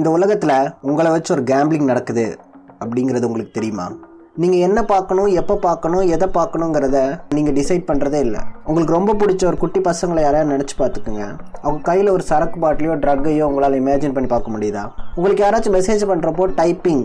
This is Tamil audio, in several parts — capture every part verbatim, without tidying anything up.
இந்த உலகத்தில் உங்களை வச்சு ஒரு கேம்பிளிங் நடக்குது அப்படிங்கிறது உங்களுக்கு தெரியுமா? நீங்கள் என்ன பார்க்கணும், எப்போ பார்க்கணும், எதை பார்க்கணுங்கிறத நீங்கள் டிசைட் பண்ணுறதே இல்லை. உங்களுக்கு ரொம்ப பிடிச்ச ஒரு குட்டி பசங்களை யாரையாவது நினச்சி பார்த்துக்குங்க. அவங்க கையில் ஒரு சரக்கு பாட்டிலையோ ட்ரக்கையோ உங்களால் இமேஜின் பண்ணி பார்க்க முடியுதா? உங்களுக்கு யாராச்சும் மெசேஜ் பண்ணுறப்போ டைப்பிங்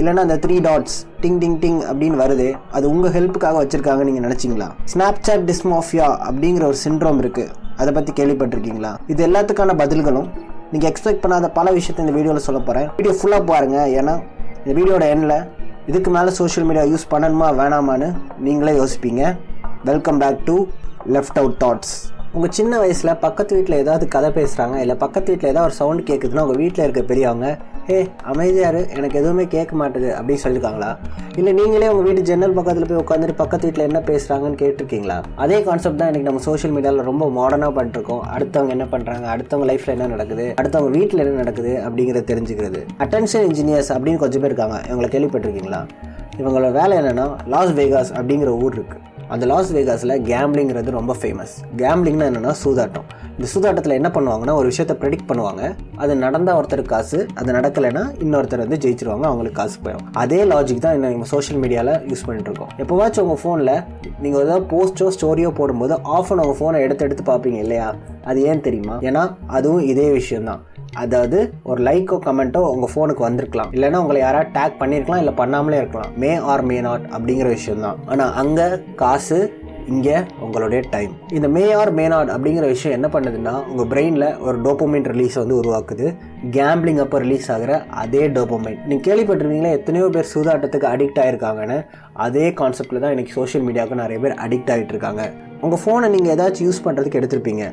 இல்லைன்னா அந்த த்ரீ டாட்ஸ் டிங் டிங் டிங் அப்படின்னு வருது, அது உங்கள் ஹெல்ப்புக்காக வச்சுருக்காங்க நீங்கள் நினச்சிங்களா? ஸ்னாப் சாட் டிஸ்மாஃபியா அப்படிங்கிற ஒரு சிண்ட்ரோம் இருக்குது, அதை பற்றி கேள்விப்பட்டிருக்கீங்களா? இது எல்லாத்துக்கான பதில்களும் நீங்கள் எக்ஸ்பெக்ட் பண்ணாத பல விஷயத்தை இந்த வீடியோவில் சொல்ல போகிறேன். வீடியோ ஃபுல்லாக பாருங்கள், ஏன்னா இந்த வீடியோட எண்டில் இதுக்கு மேலே சோஷியல் மீடியா யூஸ் பண்ணணுமா வேணாமான்னு நீங்களே யோசிப்பீங்க. Welcome back to Left Out Thoughts. உங்கள் சின்ன வயசில் பக்கத்து வீட்டில் ஏதாவது கதை பேசுகிறாங்க, இல்லை பக்கத்து வீட்டில் ஏதாவது ஒரு சவுண்டு கேட்குதுன்னா உங்கள் வீட்டில் இருக்க பெரியவங்க ஹே அமைதியாரு, எனக்கு எதுவுமே கேட்க மாட்டேது அப்படின்னு சொல்லியிருக்காங்களா? இல்லை நீங்களே உங்கள் வீட்டு ஜன்னல் பக்கத்தில் போய் உட்காந்துட்டு பக்கத்து வீட்டில் என்ன பேசுகிறாங்கன்னு கேட்டிருக்கீங்களா? அதே கான்செப்ட் தான் இன்றைக்கி நம்ம சோஷியல் மீடியாவில் ரொம்ப மாடர்னாக பண்ணிட்டுருக்கோம். அடுத்தவங்க என்ன பண்ணுறாங்க, அடுத்தவங்க லைஃப்பில் என்ன நடக்குது, அடுத்தவங்க வீட்டில் என்ன நடக்குது அப்படிங்கிறத தெரிஞ்சுக்கிறது. அட்டென்ஷன் இன்ஜினியர்ஸ் அப்படின்னு கொஞ்சம் பேர் இருக்காங்க, இவங்களை கேள்விப்பட்டிருக்கீங்களா? இவங்களோட வேலை என்னென்னா, லாஸ் வேகாஸ் அப்படிங்கிற ஊர் இருக்குது, அந்த லாஸ் வேகாஸில் கேம்பிளிங்கிறது ரொம்ப ஃபேமஸ். கேம்பிளிங்னா என்னென்னா சூதாட்டம். இந்த சூதாட்டத்தில் என்ன பண்ணுவாங்கன்னா, ஒரு விஷயத்தை ப்ரெடிக்ட் பண்ணுவாங்க, அது நடந்தால் ஒருத்தருக்கு காசு, அது நடக்கலைன்னா இன்னொருத்தர் வந்து ஜெயிச்சிருவாங்க, அவங்களுக்கு காசு போயிடும். அதே லாஜிக் தான் நம்ம சோஷியல் மீடியாவில் யூஸ் பண்ணிட்டுருக்கோம். எப்போவாச்சும் உங்கள் ஃபோனில் நீங்கள் ஏதாவது போஸ்ட்டோ ஸ்டோரியோ போடும்போது ஆஃப் அண்ட் உங்கள் ஃபோனை எடுத்து எடுத்து பார்ப்பீங்க இல்லையா? அது ஏன் தெரியுமா? ஏன்னா அதுவும் இதே விஷயம்தான். அதாவது ஒரு லைக்கோ கமெண்ட்டோ உங்கள் ஃபோனுக்கு வந்திருக்கலாம், இல்லைன்னா உங்களை யாராவது டேக் பண்ணியிருக்கலாம், இல்லை பண்ணாமலே இருக்கலாம். மே ஆர் மே நாட் அப்படிங்கிற விஷயம் தான். ஆனால் அங்கே காசு, இங்கே உங்களுடைய டைம். இந்த மே ஆர் மே நாட் அப்படிங்கிற விஷயம் என்ன பண்ணுதுன்னா, உங்கள் பிரெயினில் ஒரு டோபமைன் ரிலீஸ் வந்து உருவாக்குது. கேம்பிளிங் அப்போ ரிலீஸ் ஆகிற அதே டோபமைன். நீங்கள் கேள்விப்பட்டிருந்தீங்களா எத்தனையோ பேர் சூதாட்டத்துக்கு அடிக்ட் ஆகிருக்காங்கன்னு? அதே கான்செப்டில் தான் இன்றைக்கி சோஷியல் மீடியாவுக்கு நிறைய பேர் அடிக்ட் ஆகிட்டு இருக்காங்க. உங்கள் ஃபோனை நீங்கள் ஏதாச்சும் யூஸ் பண்ணுறதுக்கு எடுத்திருப்பீங்க,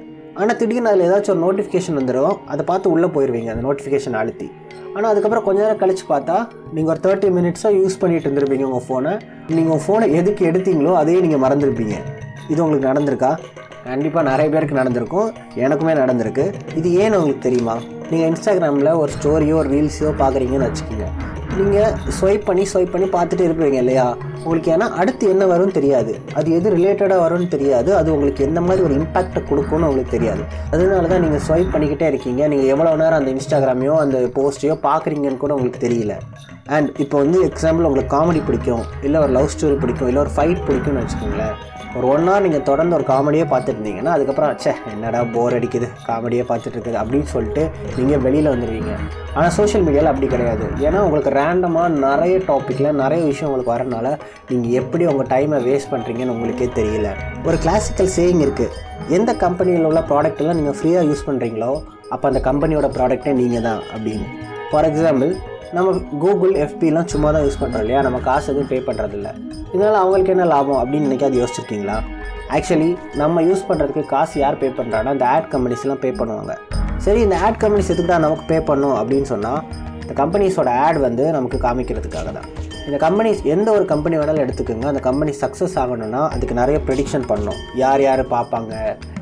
ஆனால் திடீர்னு அதில் ஏதாச்சும் ஒரு நோட்டிஃபிகேஷன் வந்துடும், அதை பார்த்து உள்ளே போயிடுவீங்க அந்த நோட்டிஃபிகேஷன் அழுத்தி. ஆனால் அதுக்கப்புறம் கொஞ்ச நேரம் கழிச்சு பார்த்தா நீங்கள் ஒரு தேர்ட்டி மினிட்ஸாக யூஸ் பண்ணிகிட்டு இருந்திருப்பீங்க உங்கள் ஃபோனை. நீங்கள் உங்கள் ஃபோனை எதுக்கு எடுத்தீங்களோ அதையே நீங்கள் மறந்துருப்பீங்க. இது உங்களுக்கு நடந்திருக்கா? கண்டிப்பாக நிறைய பேருக்கு நடந்திருக்கும், எனக்குமே நடந்திருக்கு. இது ஏன்னு உங்களுக்கு தெரியுமா? நீங்கள் இன்ஸ்டாகிராமில் ஒரு ஸ்டோரியோ ஒரு ரீல்ஸையோ பார்க்குறீங்கன்னு வச்சுக்கோங்க. நீங்கள் ஸ்வைப் பண்ணி ஸ்வைப் பண்ணி பார்த்துட்டு இருப்பீங்க இல்லையா? உங்களுக்கு ஏன்னா அடுத்து என்ன வரும்னு தெரியாது, அது எது ரிலேட்டடாக வரும்னு தெரியாது, அது உங்களுக்கு எந்த மாதிரி ஒரு இம்பேக்டை கொடுக்கும்னு உங்களுக்கு தெரியாது. அதனால தான் நீங்கள் ஸ்வைப் பண்ணிக்கிட்டே இருக்கீங்க. நீங்கள் எவ்வளோ நேரம் அந்த இன்ஸ்டாகிராமையோ அந்த போஸ்ட்டையோ பார்க்குறீங்கன்னு கூட உங்களுக்கு தெரியல. அண்ட் இப்போ வந்து எக்ஸாம்பிள் உங்களுக்கு காமெடி பிடிக்கும், இல்லை ஒரு லவ் ஸ்டோரி பிடிக்கும், இல்லை ஒரு ஃபைட் பிடிக்கும்னு வச்சுக்கோங்களேன். ஒரு ஒன் ஹவர் நீங்கள் தொடர்ந்து ஒரு காமெடியே பார்த்துருந்தீங்கன்னா, அதுக்கப்புறம் சே என்னடா போர் அடிக்குது காமெடியே பார்த்துட்டு இருக்குது அப்படின்னு சொல்லிட்டு நீங்கள் வெளியில் வந்துடுவீங்க. ஆனால் சோஷியல் மீடியாவில் அப்படி கிடையாது. ஏன்னா உங்களுக்கு ரேண்டமாக நிறைய டாப்பிக்கில் நிறைய விஷயம் உங்களுக்கு வரனால நீங்கள் எப்படி உங்கள் டைமை வேஸ்ட் பண்ணுறீங்கன்னு உங்களுக்கே தெரியல. ஒரு கிளாசிக்கல் சேயிங் இருக்குது, எந்த கம்பெனியில் உள்ள ப்ராடக்டெல்லாம் நீங்கள் ஃப்ரீயாக யூஸ் பண்ணுறீங்களோ அப்போ அந்த கம்பெனியோட ப்ராடக்டே நீங்கள் தான் அப்படின்னு. ஃபார் எக்ஸாம்பிள், நம்ம கூகுள் எஃபிலாம் சும்மா தான் யூஸ் பண்ணுறோம் இல்லையா? நம்ம காசு எதுவும் பே பண்ணுறதில்ல, இதனால் அவங்களுக்கு என்ன லாபம் அப்படின்னு நினைக்காது யோசிச்சிருக்கீங்களா? ஆக்சுவலி நம்ம யூஸ் பண்ணுறதுக்கு காசு யார் பே பண்ணுறாங்கன்னா இந்த ஆட் கம்பெனிஸ்லாம் பே பண்ணுவாங்க. சரி, இந்த ஆட் கம்பெனிஸ் எதுக்கு தான் நமக்கு பே பண்ணும் அப்படின்னு சொன்னால், இந்த கம்பெனிஸோட ஆட் வந்து நமக்கு காமிக்கிறதுக்காக தான். இந்த கம்பெனிஸ் எந்த ஒரு கம்பெனி வேணாலும் எடுத்துக்கோங்க, அந்த கம்பெனி சக்ஸஸ் ஆகணும்னா அதுக்கு நிறைய ப்ரெடிக்ஷன் பண்ணணும். யார் யார் பார்ப்பாங்க,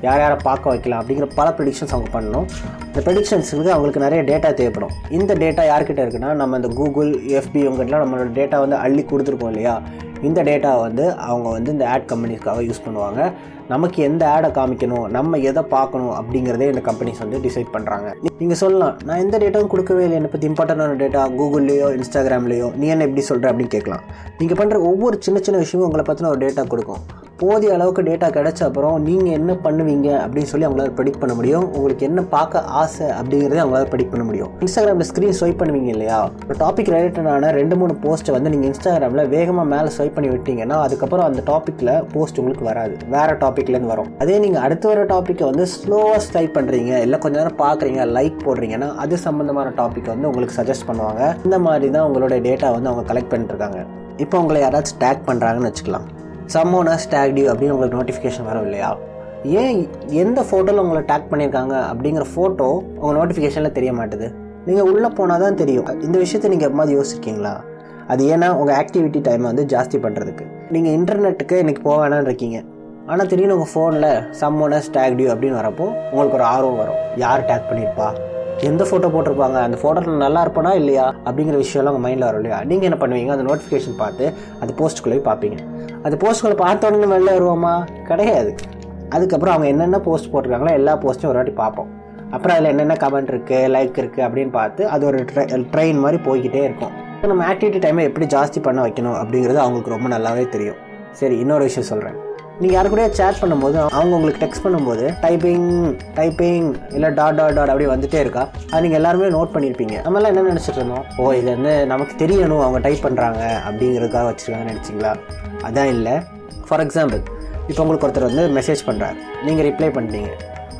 யார் யாரை பார்க்க வைக்கலாம் அப்படிங்கிற பல ப்ரெடிக்ஷன்ஸ் அவங்க பண்ணணும். இந்த ப்ரெடிக்ஷன்ஸுக்கு அவங்களுக்கு நிறைய டேட்டா தேவைப்படும். இந்த டேட்டா யார்கிட்ட இருக்குன்னா, நம்ம இந்த கூகுள் எஃபி இவங்ககிட்டலாம் நம்மளோட டேட்டா வந்து அள்ளி கொடுத்துருக்கோம் இல்லையா? இந்த டேட்டா வந்து அவங்க வந்து இந்த ஆட் கம்பெனிஸ்க்காக யூஸ் பண்ணுவாங்க. நமக்கு எந்த ஆடை காமிக்கணும், நம்ம எதை பார்க்கணும் அப்படிங்கிறதே இந்த கம்பெனிஸ் வந்து டிசைட் பண்ணுறாங்க. நீங்கள் சொல்லலாம், நான் எந்த டேட்டாவும் கொடுக்கவே இல்லை, என்னை பற்றி இம்பார்ட்டண்டான டேட்டா கூகுள்லேயோ இன்ஸ்டாகிராம்லேயோ நீ என்ன எப்படி சொல்கிற அப்படின்னு கேட்கலாம். நீங்கள் பண்ணுற ஒவ்வொரு சின்ன சின்ன விஷயமும் உங்களை பற்றின ஒரு டேட்டா கொடுக்கும். போதிய அளவுக்கு டேட்டா கிடைச்ச அப்புறம் நீங்கள் என்ன பண்ணுவீங்க அப்படின்னு சொல்லி அவங்களால ப்ரெடிக்ட் பண்ண முடியும். உங்களுக்கு என்ன பார்க்க ஆசை அப்படிங்கிறத அவங்களால ப்ரெடிக்ட் பண்ண முடியும். இன்ஸ்டாகிராமில் ஸ்க்ரீன் ஸ்வைப் பண்ணுவீங்க இல்லையா? ஒரு டாபிக் ரிலேட்டடான ரெண்டு மூணு போஸ்ட்டை வந்து நீங்கள் இன்ஸ்டாகிராமில் வேகமாக மேலே ஸ்வைப் பண்ணி விட்டீங்கன்னா அதுக்கப்புறம் அந்த டாப்பிக்கில் போஸ்ட் உங்களுக்கு வராது, வேறு டாப்பிக்லேருந்து வரும். அதே நீங்கள் அடுத்த வர டாப்பிக்கை வந்து ஸ்லோவாக ஸ்வைப் பண்ணுறீங்க, இல்லை கொஞ்ச நேரம் பார்க்குறீங்க, லைக் போடுறீங்கன்னா அது சம்மந்தமான டாப்பிக் வந்து உங்களுக்கு சஜஸ்ட் பண்ணுவாங்க. இந்த மாதிரி தான் உங்களோட டேட்டா வந்து அவங்க கலெக்ட் பண்ணிட்டுருக்காங்க. இப்போ உங்களை யாராச்சும் டேக் பண்ணுறாங்கன்னு வச்சுக்கலாம், சம்மோனா ஸ்டாக்டியூ அப்படின்னு உங்களுக்கு நோட்டிஃபிகேஷன் வரும் இல்லையா? ஏன் எந்த ஃபோட்டோவில் உங்களை டேக் பண்ணியிருக்காங்க அப்படிங்கிற ஃபோட்டோ உங்கள் நோட்டிஃபிகேஷனில் தெரிய மாட்டுது? நீங்கள் உள்ளே போனால் தான் தெரியும். இந்த விஷயத்தை நீங்கள் எப்போ யோசிச்சிருக்கீங்களா? அது ஏன்னா உங்கள் ஆக்டிவிட்டி டைமை வந்து ஜாஸ்தி பண்ணுறதுக்கு. நீங்கள் இன்டர்நெட்டுக்கு இன்றைக்கி போக வேணான்னு இருக்கீங்க, ஆனால் திடீர்னு உங்கள் ஃபோனில் சம்மோனா ஸ்டாக்டியூ அப்படின்னு வரப்போ உங்களுக்கு ஒரு ஆர்வம் வரும். யார் டேக் பண்ணியிருப்பா, எந்த ஃபோட்டோ போட்டிருப்பாங்க, அந்த ஃபோட்டோவில் நல்லா இருப்பானா இல்லையா அப்படிங்கிற விஷயம்லாம் உங்கள் மைண்டில் வரும் இல்லையா? நீங்கள் என்ன பண்ணுவீங்க, அந்த நோட்டிஃபிகேஷன் பார்த்து அது போஸ்ட்டுக்குள்ளே பார்ப்பீங்க. அது போஸ்ட்டுக்குள்ளே பார்த்த உடனே வெளில வருவோமா? கிடையாது. அதுக்கப்புறம் அவங்க என்னென்ன போஸ்ட் போட்டிருக்காங்களோ எல்லா போஸ்ட்டும் ஒரு வாட்டி பார்ப்போம். அப்புறம் அதில் என்னென்ன கமெண்ட் இருக்குது, லைக் இருக்குது அப்படின்னு பார்த்து அது ஒரு ட்ரெ ட்ரெயின் மாதிரி போய்கிட்டே இருக்கும். இப்போ நம்ம ஆக்டிவிட்டி டைமை எப்படி ஜாஸ்தி பண்ண வைக்கணும் அப்படிங்கிறது அவங்களுக்கு ரொம்ப நல்லாவே தெரியும். சரி, இன்னொரு விஷயம் சொல்கிறேன். நீங்கள் யாரு கூட சேட் பண்ணும்போது அவங்க உங்களுக்கு டெக்ஸ்ட் பண்ணும்போது டைப்பிங் டைப்பிங் இல்லை டாட் டாட் டாட் அப்படி வந்துகிட்டே இருக்கா, அது நீங்கள் எல்லாருமே நோட் பண்ணியிருப்பீங்க. நம்மளாம் என்ன நினச்சிட்டு இருந்தோம், ஓ இது வந்து நமக்கு தெரியணும் அவங்க டைப் பண்ணுறாங்க அப்படிங்கிறதுக்காக வச்சுருக்காங்கன்னு நினச்சிங்களா? அதான் இல்லை. ஃபார் எக்ஸாம்பிள், இப்போ உங்களுக்கு ஒருத்தர் வந்து மெசேஜ் பண்ணுறாரு, நீங்கள் ரிப்ளை பண்ணிட்டீங்க,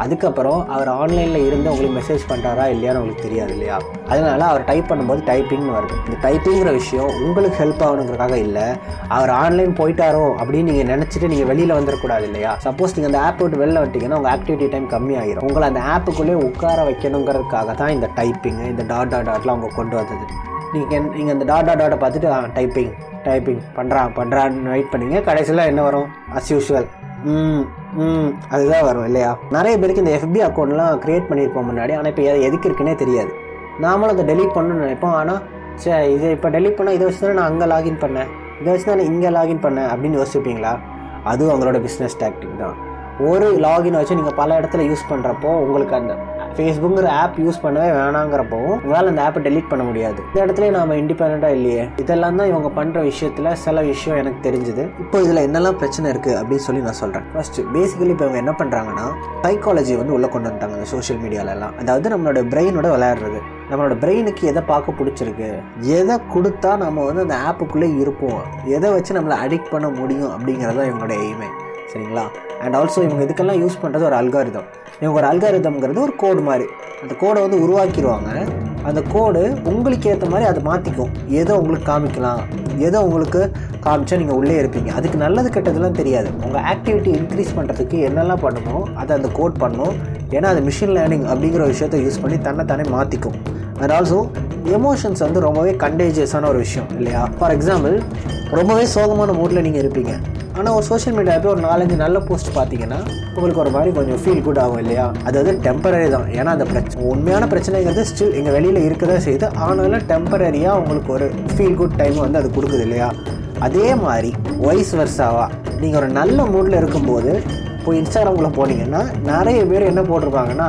அதுக்கப்புறம் அவர் ஆன்லைனில் இருந்து உங்களுக்கு மெசேஜ் பண்ணுறாரா இல்லையான்னு உங்களுக்கு தெரியாது இல்லையா? அதனால் அவர் டைப் பண்ணும்போது டைப்பிங்னு வருது. இந்த டைப்பிங்கிற விஷயம் உங்களுக்கு ஹெல்ப் ஆகணுங்கிறதுக்காக இல்லை, அவர் ஆன்லைன் போயிட்டாரோ அப்படின்னு நீங்கள் நினச்சிட்டு நீங்கள் வெளியில் வந்துடக்கூடாது இல்லையா? சப்போஸ் நீங்கள் அந்த ஆப் விட்டு வெளில வந்துட்டீங்கன்னா உங்கள் ஆக்டிவிட்டி டைம் கம்மியாகிடும். உங்களை அந்த ஆப்புக்குள்ளேயே உட்கார வைக்கணுங்கிறதுக்காக தான் இந்த டைப்பிங்கு, இந்த டாட் டாட் டாட்லாம் அவங்க கொண்டு வந்தது. நீங்கள் நீங்கள் அந்த டாட் டாட் டாட்டை பார்த்துட்டு டைப்பிங் டைப்பிங் பண்ணுறான் பண்ணுறான்னு வெயிட் பண்ணிங்க. கடைசியில் என்ன வரும்? அஸ் யூஷுவல் அதுதான் வரும் இல்லையா? நிறைய பேருக்கு இந்த எஃபி அக்கௌண்ட்லாம் க்ரியேட் பண்ணியிருப்போம் முன்னாடி, ஆனால் இப்போ எதுக்கு இருக்குன்னே தெரியாது. நாமளும் அதை டெலிட் பண்ணணும்னு நினைப்போம். ஆனால் சே இது இப்போ டெலிட் பண்ணால் இதை வச்சு தானே நான் அங்கே லாகின் பண்ணேன், இதை வச்சு தானே இங்கே லாகின் பண்ணேன் அப்படின்னு யோசிப்பீங்களா? அதுவும் அவங்களோட பிஸ்னஸ் டாக்டிக் தான். ஒரு லாகின் வச்சு நீங்கள் பல இடத்துல யூஸ் பண்ணுறப்போ உங்களுக்கு அந்த ஃபேஸ்புக்குங்கிற ஆப் யூஸ் பண்ணவே வேணாங்கிறப்போ உங்களால் அந்த ஆப்பை டெலிட் பண்ண முடியாது. இந்த இடத்துல நாம் இண்டிபெண்ட்டாக இல்லையே. இதெல்லாம் தான் இவங்க பண்ணுற விஷயத்தில் சில விஷயம் எனக்கு தெரிஞ்சுது. இப்போ இதில் என்னெல்லாம் பிரச்சனை இருக்குது அப்படின்னு சொல்லி நான் சொல்கிறேன். ஃபஸ்ட்டு பேசிக்கலி இப்போ இவங்க என்ன பண்ணுறாங்கன்னா சைக்காலஜி வந்து உள்ளே கொண்டு வந்துட்டாங்க இந்த சோஷியல் மீடியாலெல்லாம். அதாவது நம்மளோட பிரெயினோட விளையாடுறது. நம்மளோட பிரெயினுக்கு எதை பார்க்க பிடிச்சிருக்கு, எதை கொடுத்தா நம்ம வந்து அந்த ஆப்புக்குள்ளே இருப்போம், எதை வச்சு நம்மளை அடிக்ட் பண்ண முடியும் அப்படிங்கிறது தான் இவங்களோட எய்மே, சரிங்களா? அண்ட் ஆல்சோ இவங்க இதுக்கெல்லாம் யூஸ் பண்ணுறது ஒரு அல்காரிதம். இவங்க ஒரு அல்காரிதம்ங்கிறது ஒரு கோடு மாதிரி, அந்த கோடை வந்து உருவாக்கிடுவாங்க. அந்த கோடு உங்களுக்கு ஏற்ற மாதிரி அதை மாற்றிக்கும். ஏதோ உங்களுக்கு காமிக்கலாம், ஏதோ உங்களுக்கு காமிச்சா நீங்கள் உள்ளே இருப்பீங்க. அதுக்கு நல்லது கெட்டதுலாம் தெரியாது. உங்கள் ஆக்டிவிட்டி இன்க்ரீஸ் பண்ணுறதுக்கு என்னெல்லாம் பண்ணணும் அதை அந்த கோட் பண்ணணும். ஏன்னா அது மிஷின் லேர்னிங் அப்படிங்கிற விஷயத்தை யூஸ் பண்ணி தன்னைத்தானே மாற்றிக்கும். அண்ட் ஆல்சோ எமோஷன்ஸ் வந்து ரொம்பவே கண்டேஜியஸான ஒரு விஷயம் இல்லையா? ஃபார் எக்ஸாம்பிள், ரொம்பவே சோகமான மூடில் நீங்கள் இருப்பீங்க, ஆனால் ஒரு சோஷியல் மீடியா போய் ஒரு நாலஞ்சு நல்ல போஸ்ட் பார்த்தீங்கன்னா உங்களுக்கு ஒரு மாதிரி கொஞ்சம் ஃபீல் குட் ஆகும் இல்லையா? அதாவது டெம்பரரி தான். ஏன்னா அந்த பிரச்சனை உண்மையான பிரச்சனைங்கிறது ஸ்டில் எங்கள் வெளியில் இருக்க தான் செய்யுது. ஆனாலும் டெம்பரரியாக உங்களுக்கு ஒரு ஃபீல் குட் டைம் வந்து அது கொடுக்குது இல்லையா? அதே மாதிரி வைஸ் வர்சாவாக நீங்கள் ஒரு நல்ல மூடில் இருக்கும்போது இப்போ இன்ஸ்டாகிராமில் போனீங்கன்னா நிறைய பேர் என்ன போட்டிருப்பாங்கன்னா,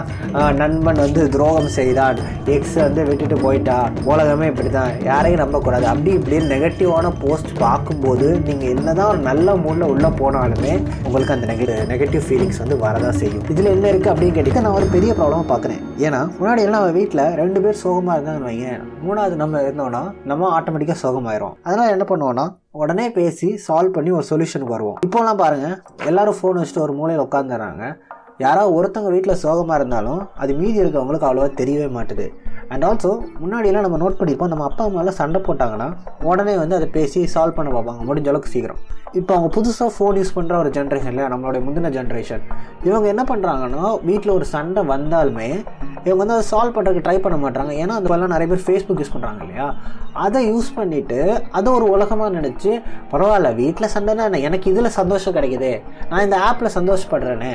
நண்பன் வந்து துரோகம் செய்தான், எக்ஸ் வந்து விட்டுட்டு போயிட்டா, உலகமே இப்படி தான், யாரையும் நம்பக்கூடாது அப்படி இப்படின்னு நெகட்டிவான போஸ்ட் பார்க்கும்போது நீங்கள் என்ன தான் ஒரு நல்ல மூடில் உள்ளே போனாலுமே உங்களுக்கு அந்த நெகட்டிவ் நெகட்டிவ் ஃபீலிங்ஸ் வந்து வரதான் செய்யும். இதில் என்ன இருக்குது அப்படின்னு கேட்டிங்கன்னா நான் ஒரு பெரிய ப்ராப்ளமாக பார்க்குறேன். ஏன்னா முன்னாடி எல்லாம் நம்ம வீட்டில் ரெண்டு பேர் சோகமாக இருந்தாங்கன்னு வைங்க, மூணாவது நம்ம இருந்தோன்னா நம்ம ஆட்டோமேட்டிக்காக சோகமாயிரும். அதனால் என்ன பண்ணுவோன்னா உடனே பேசி சால்வ் பண்ணி ஒரு சொல்யூஷனுக்கு வருவோம். இப்போலாம் பாருங்கள், எல்லோரும் ஃபோன் வச்சுட்டு ஒரு மூலையில் உட்காந்துடுறாங்க. யாராவது ஒருத்தவங்க வீட்டில் சோகமாக இருந்தாலும் அது மீதி இருக்கவங்களுக்கு அவ்வளோவா தெரியவே மாட்டுது. அண்ட் ஆல்சோ முன்னாடியெல்லாம் நம்ம நோட் பண்ணியிருப்போம், நம்ம அப்பா அம்மாலாம் சண்டை போட்டாங்கன்னா உடனே வந்து அதை பேசி சால்வ் பண்ண பார்ப்பாங்க முடிஞ்ச அளவுக்கு சீக்கிரம். இப்போ அவங்க புதுசாக ஃபோன் யூஸ் பண்ணுற ஒரு ஜென்ரேஷன் இல்லையா, நம்மளுடைய முந்தின ஜென்ரேஷன், இவங்க என்ன பண்ணுறாங்கன்னா வீட்டில் ஒரு சண்டை வந்தாலுமே இவங்க வந்து அதை சால்வ் பண்ணுறதுக்கு ட்ரை பண்ண மாட்டாங்க. ஏன்னா அதுவெல்லாம் நிறைய பேர் ஃபேஸ்புக் யூஸ் பண்ணுறாங்க இல்லையா? அதை யூஸ் பண்ணிவிட்டு அதை ஒரு உலகமாக நினச்சி பரவாயில்ல வீட்டில் சண்டைனா என்ன, எனக்கு இதில் சந்தோஷம் கிடைக்குது, நான் இந்த ஆப்பில் சந்தோஷப்படுறேனே,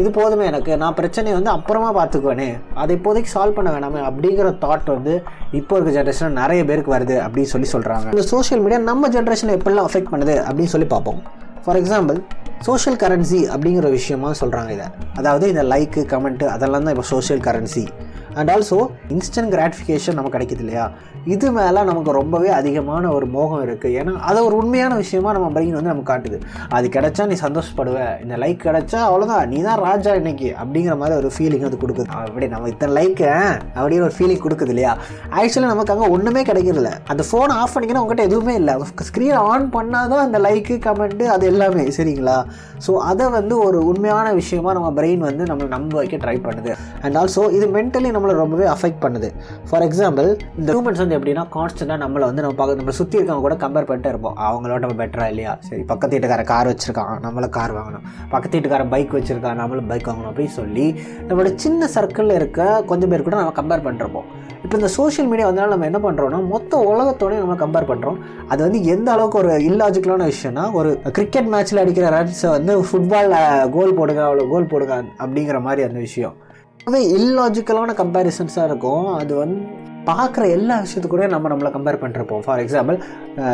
இது போதுமே எனக்கு, நான் பிரச்சனையை வந்து அப்புறமா பார்த்துக்குவேனே, அதை இப்போதைக்கு சால்வ் பண்ண வேணாமே அப்படிங்கிற தாட் வந்து இப்போ இருக்க ஜென்ரேஷனில் நிறைய பேருக்கு வருது அப்படின்னு சொல்லி சொல்கிறாங்க. இந்த சோஷியல் மீடியா நம்ம ஜென்ரேஷனை எப்படிலாம் அஃபெக்ட் பண்ணுது அப்படின்னு சொல்லி பார்ப்போம். ஃபார் எக்ஸாம்பிள், சோஷியல் கரன்சி அப்படிங்கிற விஷயமா சொல்கிறாங்க இதை. அதாவது இந்த லைக்கு கமெண்ட்டு அதெல்லாம் தான் இப்போ social currency. And also instant gratification நமக்கு கிடைக்கிது இல்லையா? இது மேலே நமக்கு ரொம்பவே அதிகமான ஒரு மோகம் இருக்குது. ஏன்னா அதை ஒரு உண்மையான விஷயமா நம்ம பிரெயின் வந்து நமக்கு காட்டுது. அது கிடைச்சா நீ சந்தோஷப்படுவே, இந்த லைக் கிடைச்சா அவ்வளோதான் நீ தான் ராஜா இன்னைக்கு அப்படிங்கிற மாதிரி ஒரு ஃபீலிங் அது கொடுக்குது. அப்படி நம்ம இத்தனை லைக் அப்படின்னு ஒரு ஃபீலிங் கொடுக்குது இல்லையா? ஆக்சுவலாக நமக்கு அங்கே ஒன்றுமே கிடைக்கிறதில்ல. அந்த ஃபோனை ஆஃப் பண்ணிங்கன்னா உங்ககிட்ட எதுவுமே இல்லை. ஸ்க்ரீன் ஆன் பண்ணால் தான் அந்த லைக்கு கமெண்ட்டு அது எல்லாமே, சரிங்களா? ஸோ அதை வந்து ஒரு உண்மையான விஷயமா நம்ம பிரெயின் வந்து நம்ம நம்ப வைக்க ட்ரை பண்ணுது. அண்ட் ஆல்சோ இது மென்டலி நம்மளை ரொம்பவே அஃபெக்ட் பண்ணுது. ஃபார் எக்ஸாம்பிள், இந்த ஹியூமன்ஸ் வந்து எப்படின்னா கான்ஸ்டன்டாக நம்மளை வந்து நம்ம பார்க்க நம்ம சுற்றி இருக்கவங்க கூட கம்பேர் பண்ணிட்டு இருப்போம். அவங்களோட நம்ம பெட்டரா இல்லையா? சரி, பக்கத்து வீட்டுக்கார கார் வச்சுருக்கான், நம்மளை கார் வாங்கணும், பக்கத்து வீட்டுக்கார பைக் வச்சுருக்கான், நம்மளும் பைக் வாங்கணும் அப்படின்னு சொல்லி நம்மளோட சின்ன சர்க்கிளில் இருக்க கொஞ்சம் பேர் கூட நம்ம கம்பேர் பண்ணிருப்போம். இப்போ இந்த சோஷியல் மீடியா வந்தனால நம்ம என்ன பண்ணுறோம்னா மொத்த உலகத்தோடய நம்ம கம்பேர் பண்ணுறோம். அது வந்து எந்த அளவுக்கு ஒரு இல்லாஜிக்கலான விஷயம்னா, ஒரு கிரிக்கெட் மேட்ச்சில் அடிக்கிற ரன்ஸை வந்து ஃபுட்பாலில் கோல் போடுங்க, அவ்வளோ கோல் போடுங்க அப்படிங்கிற மாதிரி அந்த விஷயம் இல்லாஜிக்கலான கம்பேரிசன்ஸாக இருக்கும். அது வந்து பார்க்குற எல்லா விஷயத்து கூட நம்ம நம்மளை கம்பேர் பண்ணிருப்போம். ஃபார் எக்ஸாம்பிள்,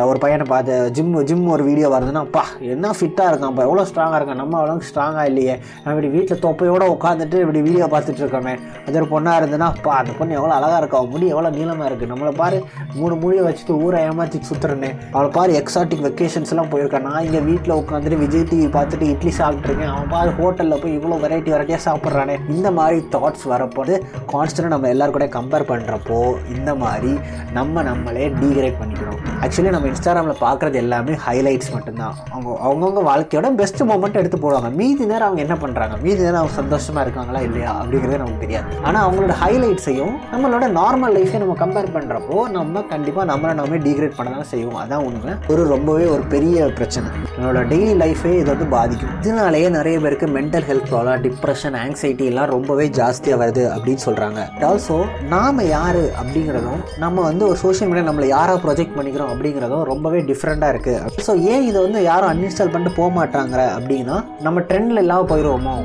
ஒரு பையனை பார்த்து ஜிம் ஜிம் ஒரு வீடியோ வருதுன்னா, பா என்ன ஃபிட்டாக இருக்கான், இப்போ எவ்வளோ ஸ்ட்ராங்காக இருக்கான், நம்ம அவ்வளோக்கு ஸ்ட்ராங்காக இல்லையே, நம்ம இப்படி வீட்டில் தொப்பையோடு உட்காந்துட்டு இப்படி வீடியோ பார்த்துட்டு இருக்கோமே. அது ஒரு பொண்ணாக இருந்ததுன்னா, பா அந்த பொண்ணு எவ்வளோ அழகாக இருக்கா, முடி எவ்வளோ நீளமாக இருக்குது, நம்மளை பாரு மூணு முடியை வச்சுட்டு ஊரை ஏமாற்றி சுற்றுறேன்னு, அவளை பாரு எக்ஸாட்டிக் வெக்கேஷன்ஸ்லாம் போயிருக்கான், நான் இங்கே வீட்டில் உட்காந்துட்டு விஜய் டிவி பார்த்துட்டு இட்லி சாப்பிட்ருக்கேன், அவன் பாரு ஹோட்டலில் போய் இவ்வளோ வெரைட்டி வெரைட்டியாக சாப்பிட்றானே. இந்த மாதிரி தாட்ஸ் வரப்போது கான்ஸ்டன்டாக நம்ம எல்லோரும் கூட கம்பேர் பண்ணுறப்போ இந்த மாதிரி நம்ம நம்மளே டீக்ரேட் பண்ணிக்கிறோம். ஆக்சுவலி நம்ம இன்ஸ்டாகிராமில் பார்க்குறது எல்லாமே ஹைலைட்ஸ் மட்டும்தான். அவங்க அவங்கவுங்க வாழ்க்கையோட பெஸ்ட் மூமெண்ட் எடுத்து போடுவாங்க. மீதி நேரம் அவங்க என்ன பண்ணுறாங்க, மீதி நேரம் அவங்க சந்தோஷமாக இருக்காங்களா இல்லையா அப்படிங்கிறதே நமக்கு தெரியாது. ஆனால் அவங்களோட ஹைலைட்ஸையும் நம்மளோட நார்மல் லைஃப்பையும் நம்ம கம்பேர் பண்ணுறப்போ நம்ம கண்டிப்பாக நம்மளை நம்மளே டீக்ரேட் பண்ண தான் செய்வோம். அதான் உண்மை, ஒரு ரொம்பவே ஒரு பெரிய பிரச்சனை நம்மளோட டெய்லி லைஃபே இது வந்து பாதிக்கும். இதனாலேயே நிறைய பேருக்கு mental health problem, depression, anxiety எல்லாம் ரொம்பவே ஜாஸ்தியாக வருது அப்படின்னு சொல்கிறாங்க. அண்ட் ஆல்சோ நாம் யார் அப்படிங்கிறதும் நம்ம வந்து ஒரு சோஷியல் மீடியா நம்மளை யாராக ப்ரொஜெக்ட் பண்ணிக்கிறோம் அப்படிங்கிறதும் ரொம்பவே டிஃப்ரெண்ட்டாக இருக்குது. ஸோ ஏன் இதை வந்து யாரும் அன்இன்ஸ்டால் பண்ணிட்டு போக மாட்டாங்க அப்படின்னா, நம்ம ட்ரெண்டில் எல்லாம் போயிடுவோமோ,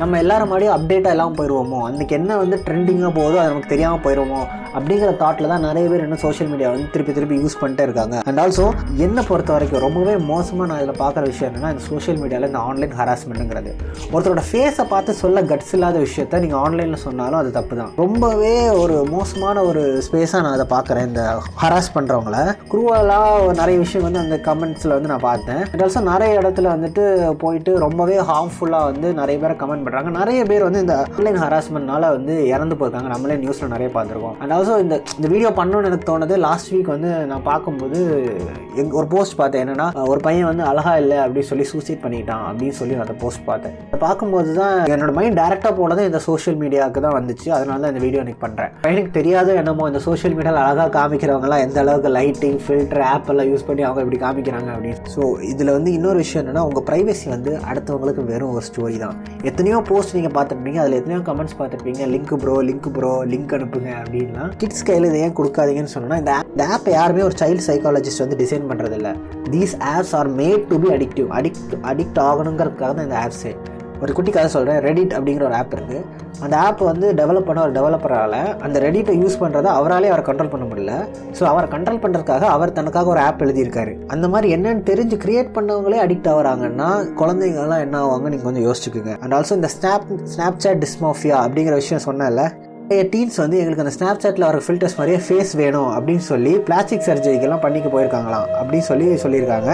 நம்ம எல்லாரும் மாதிரியும் அப்டேட்டாக எல்லாம் போயிடுவோமோ, அன்றைக்கி என்ன வந்து ட்ரெண்டிங்காக போகுதோ அது நமக்கு தெரியாமல் போயிடுவோமோ அப்படிங்கிற தாட்டில் தான் நிறைய பேர் என்ன சோஷியல் மீடியா வந்து திருப்பி திருப்பி யூஸ் பண்ணிட்டே இருக்காங்க. அண்ட் ஆல்சோ என்னை பொறுத்த வரைக்கும் ரொம்பவே மோசமாக நான் இதில் பார்க்குற விஷயம் என்னென்னா, இந்த சோஷியல் மீடியாவில் இந்த ஆன்லைன் ஹராஸ்மெண்ட்டுங்கிறது. ஒருத்தரோட ஃபேஸை பார்த்து சொல்ல கட்ஸ் இல்லாத விஷயத்தை நீங்கள் ஆன்லைனில் சொன்னாலும் அது தப்பு தான். ரொம்பவே ஒரு மோசமான ஒரு ஸ்பேஸாக நான் அதை பார்க்குறேன். இந்த ஹராஸ் பண்ணுறவங்கள குரூவலாக நிறைய விஷயம் வந்து அந்த கமெண்ட்ஸில் வந்து நான் பார்த்தேன். அண்ட் ஆல்சோ நிறைய இடத்துல வந்துட்டு போயிட்டு ரொம்பவே ஹார்ம்ஃபுல்லாக வந்து நிறைய பேரை கமெண்ட் பண்ணுறாங்க. நிறைய பேர் வந்து இந்த ஆன்லைன் ஹராஸ்மெண்ட்னால வந்து இறந்து போயிருக்காங்க, நம்மளே நியூஸில் நிறைய பார்த்துருக்கோம். அண்ட் ஆல்சோ இந்த இந்த வீடியோ பண்ணணும்னு எனக்கு தோணுது. லாஸ்ட் வீக் வந்து நான் பார்க்கும்போது எங் ஒரு போஸ்ட் பார்த்தேன். என்னென்னா, ஒரு பையன் வந்து அழகா இல்லை அப்படின்னு சொல்லி சூசைட் பண்ணிட்டான் அப்படின்னு சொல்லி நான் அந்த போஸ்ட் பார்த்தேன். அதை பார்க்கும்போது தான் என்னோட மைண்ட் டேரெக்டாக போனது இந்த சோஷியல் மீடியாவுக்கு தான் வந்துச்சு. அதனால தான் இந்த வீடியோ எனக்கு பண்ணுறேன். எனக்கு தெரியாத என்னமோ இந்த சோஷியல் மீடியாவில் அழகாக காமிக்கிறவங்களாம் எந்த அளவுக்கு லைட்டிங், ஃபில்டர், ஆப் எல்லாம் யூஸ் பண்ணி அவங்க இப்படி காமிக்கிறாங்க அப்படின்னு. ஸோ இதில் வந்து இன்னொரு விஷயம் என்னென்னா, உங்கள் ப்ரைவசி வந்து அடுத்தவங்களுக்கு வெறும் ஒரு ஸ்டோரி தான். எத்தனையோ போஸ்ட் நீங்கள் பார்த்துருப்பீங்க, அதில் எத்தனையோ கமெண்ட்ஸ் பார்த்துருப்பீங்க, link bro link bro link அனுப்புங்க அப்படின்னா. கிட்ஸ் கையில் இதை ஏன் கொடுக்காதீங்கன்னு சொன்னால், இந்த ஆப் இந்த ஆப்பை யாருமே ஒரு சைல்டு சைக்காலஜிஸ்ட் வந்து டிசைன் பண்ணுறதில்லை. These apps are made to be addictive. Addict addict ஆகணுங்கிறதுக்காக தான் இந்த ஆப்ஸே. ஒரு குட்டி கதை சொல்கிறேன். ரெடிட் அப்படிங்கிற ஒரு ஆப் இருக்குது. அந்த ஆப் வந்து டெவலப் பண்ண ஒரு டெவலப்பரால் அந்த ரெடிட்டை யூஸ் பண்ணுறதை அவராலே அவரை கண்ட்ரோல் பண்ண முடியல. ஸோ அவரை கண்ட்ரோல் பண்ணுறதுக்காக அவர் தனக்காக ஒரு ஆப் எழுதியிருக்காரு. அந்த மாதிரி என்னென்னு தெரிஞ்சு கிரியேட் பண்ணவங்களே அடிக்ட் ஆகிறாங்கன்னா குழந்தைங்கள்லாம் என்ன ஆவாங்க நீங்கள் கொஞ்சம் யோசிச்சுக்குங்க. அண்ட் ஆல்சோ இந்த ஸ்னாப் ஸ்னாப் சாட் டிஸ்மாஃபியா அப்படிங்கிற விஷயம் சொன்னால, டீன்ஸ் வந்து எங்களுக்கு அந்த ஸ்னாப் சாட்டில் வர ஃபில்டர்ஸ் மாதிரியே ஃபேஸ் வேணும் அப்படின்னு சொல்லி பிளாஸ்டிக் சர்ஜரிக்கெல்லாம் பண்ணிக்க போயிருக்காங்களாம் அப்படின்னு சொல்லி சொல்லியிருக்காங்க.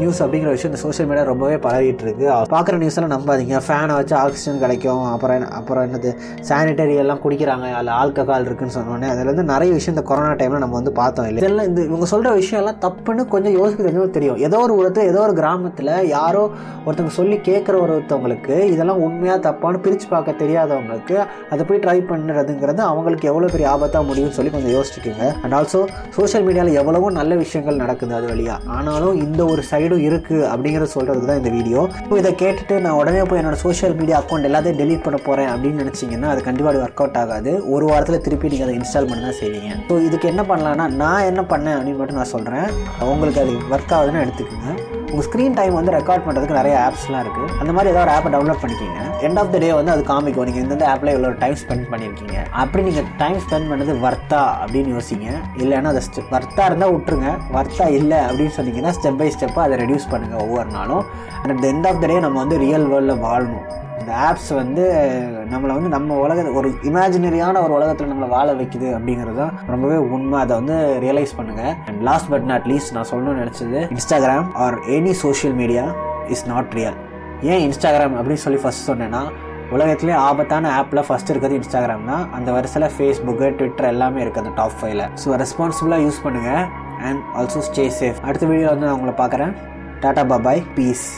நியூஸ் அப்படிங்கிற விஷயம் இந்த சோஷியல் மீடியா ரொம்பவே பரவிட்டு இருக்கு. பார்க்குற நியூஸ் எல்லாம் நம்பாதீங்க. ஃபேனை வச்சு ஆக்சிஜன் கிடைக்கும், அப்புறம் அப்புறம் என்னது சானிட்டரி எல்லாம் குடிக்கிறாங்க, அதில் ஆல்கஹால் இருக்குன்னு சொன்னோன்னே. அதில் வந்து நிறைய விஷயம் இந்த கொரோனா டைமில் நம்ம வந்து பார்த்தோம் இல்லை. இதெல்லாம் இந்த இவங்க சொல்கிற விஷயம் எல்லாம் தப்புன்னு கொஞ்சம் யோசிக்கிறது தெரியும். ஏதோ ஒரு இடத்துல, ஏதோ ஒரு கிராமத்தில் யாரோ ஒருத்தவங்க சொல்லி கேட்குற ஒருத்தவங்களுக்கு இதெல்லாம் உண்மையாக தப்பான்னு பிரித்து பார்க்க தெரியாதவங்களுக்கு அதை போய் ட்ரை பண்ணுறது அவங்களுக்கு எவ்வளோ பெரிய ஆபத்தாக முடியும்னு சொல்லி கொஞ்சம் யோசிச்சுக்கோங்க. அண்ட் ஆல்சோ சோஷியல் மீடியாவில் எவ்வளவோ நல்ல விஷயங்கள் நடக்குது அது வழியாக, ஆனாலும் இந்த ஒரு சைடும் இருக்குது அப்படிங்கிறத சொல்கிறதுக்கு தான் இந்த வீடியோ. இப்போ இதை கேட்டுட்டு நான் உடனே போய் என்னோடய சோஷியல் மீடியா அக்கௌண்ட் எல்லாத்தையும் டெலீட் பண்ண போகிறேன் அப்படின்னு நினச்சிங்கன்னா அது கண்டிப்பாக ஒர்க் அவுட் ஆகாது. ஒரு வாரத்தில் திருப்பி நீங்கள் அதை இன்ஸ்டால் பண்ண தான் செய்வீங்க. ஸோ இதுக்கு என்ன பண்ணலான்னா, நான் என்ன பண்ணேன் அப்படின்னு மட்டும் நான் சொல்கிறேன். உங்களுக்கு அது ஒர்க் ஆகுதுன்னு எடுத்துக்கோங்க. உங்கள் ஸ்க்ரீன் டைம் வந்து ரெக்கார்ட் பண்ணுறதுக்கு நிறைய ஆப்ஸ்லாம் இருக்குது. அந்த மாதிரி ஏதாவது ஒரு ஆப்பை டவுன்லோட் பண்ணிக்கிங்க. எண்ட் ஆஃப் த டே வந்து அது காமிக்கும் நீங்கள் இந்த ஆப்பில் இவ்வளோ டைம் ஸ்பெண்ட் பண்ணியிருக்கீங்க. அப்படி நீங்கள் டைம் ஸ்பெண்ட் பண்ணது வர்த்தா அப்படின்னு யோசிங்க. இல்லைன்னா அதை ஸ்டெப் வர்த்தா இருந்தால் விட்டுருங்க, வர்த்தா இல்லை அப்படின்னு சொன்னீங்கன்னா ஸ்டெப் பை ஸ்டெப்பாக அதை ரெடியூஸ் பண்ணுங்கள் ஒவ்வொரு நாளும். And at the end of the day நம்ம வந்து ரியல் வேர்ல்டில் வாழணும். இந்த ஆப்ஸ் வந்து நம்மளை வந்து நம்ம உலகத்தை ஒரு இமேஜினரியான ஒரு உலகத்தில் நம்மளை வாழ வைக்குது அப்படிங்கிறது தான் ரொம்பவே உண்மை. அதை வந்து ரியலைஸ் பண்ணுங்கள். And last but not least நான் சொல்லணும்னு நினச்சது, Instagram or any social media is not real. ஏன் இன்ஸ்டாகிராம் அப்படின்னு சொல்லி ஃபஸ்ட் சொன்னேன்னா, உலகத்துலேயே ஆபத்தான ஆப்பில் ஃபஸ்ட் இருக்கிறது இன்ஸ்டாகிராம் தான். அந்த வருஷத்தில் ஃபேஸ்புக்கு, ட்விட்டர் எல்லாமே இருக்குது அந்த டாப் ஃபைவ்ல. ஸோ ரெஸ்பான்சிபிளாக யூஸ் பண்ணுங்கள். And also stay safe. அடுத்த வீடியோ வந்து நான் உங்களை பார்க்குறேன். Tata bye bye, piece.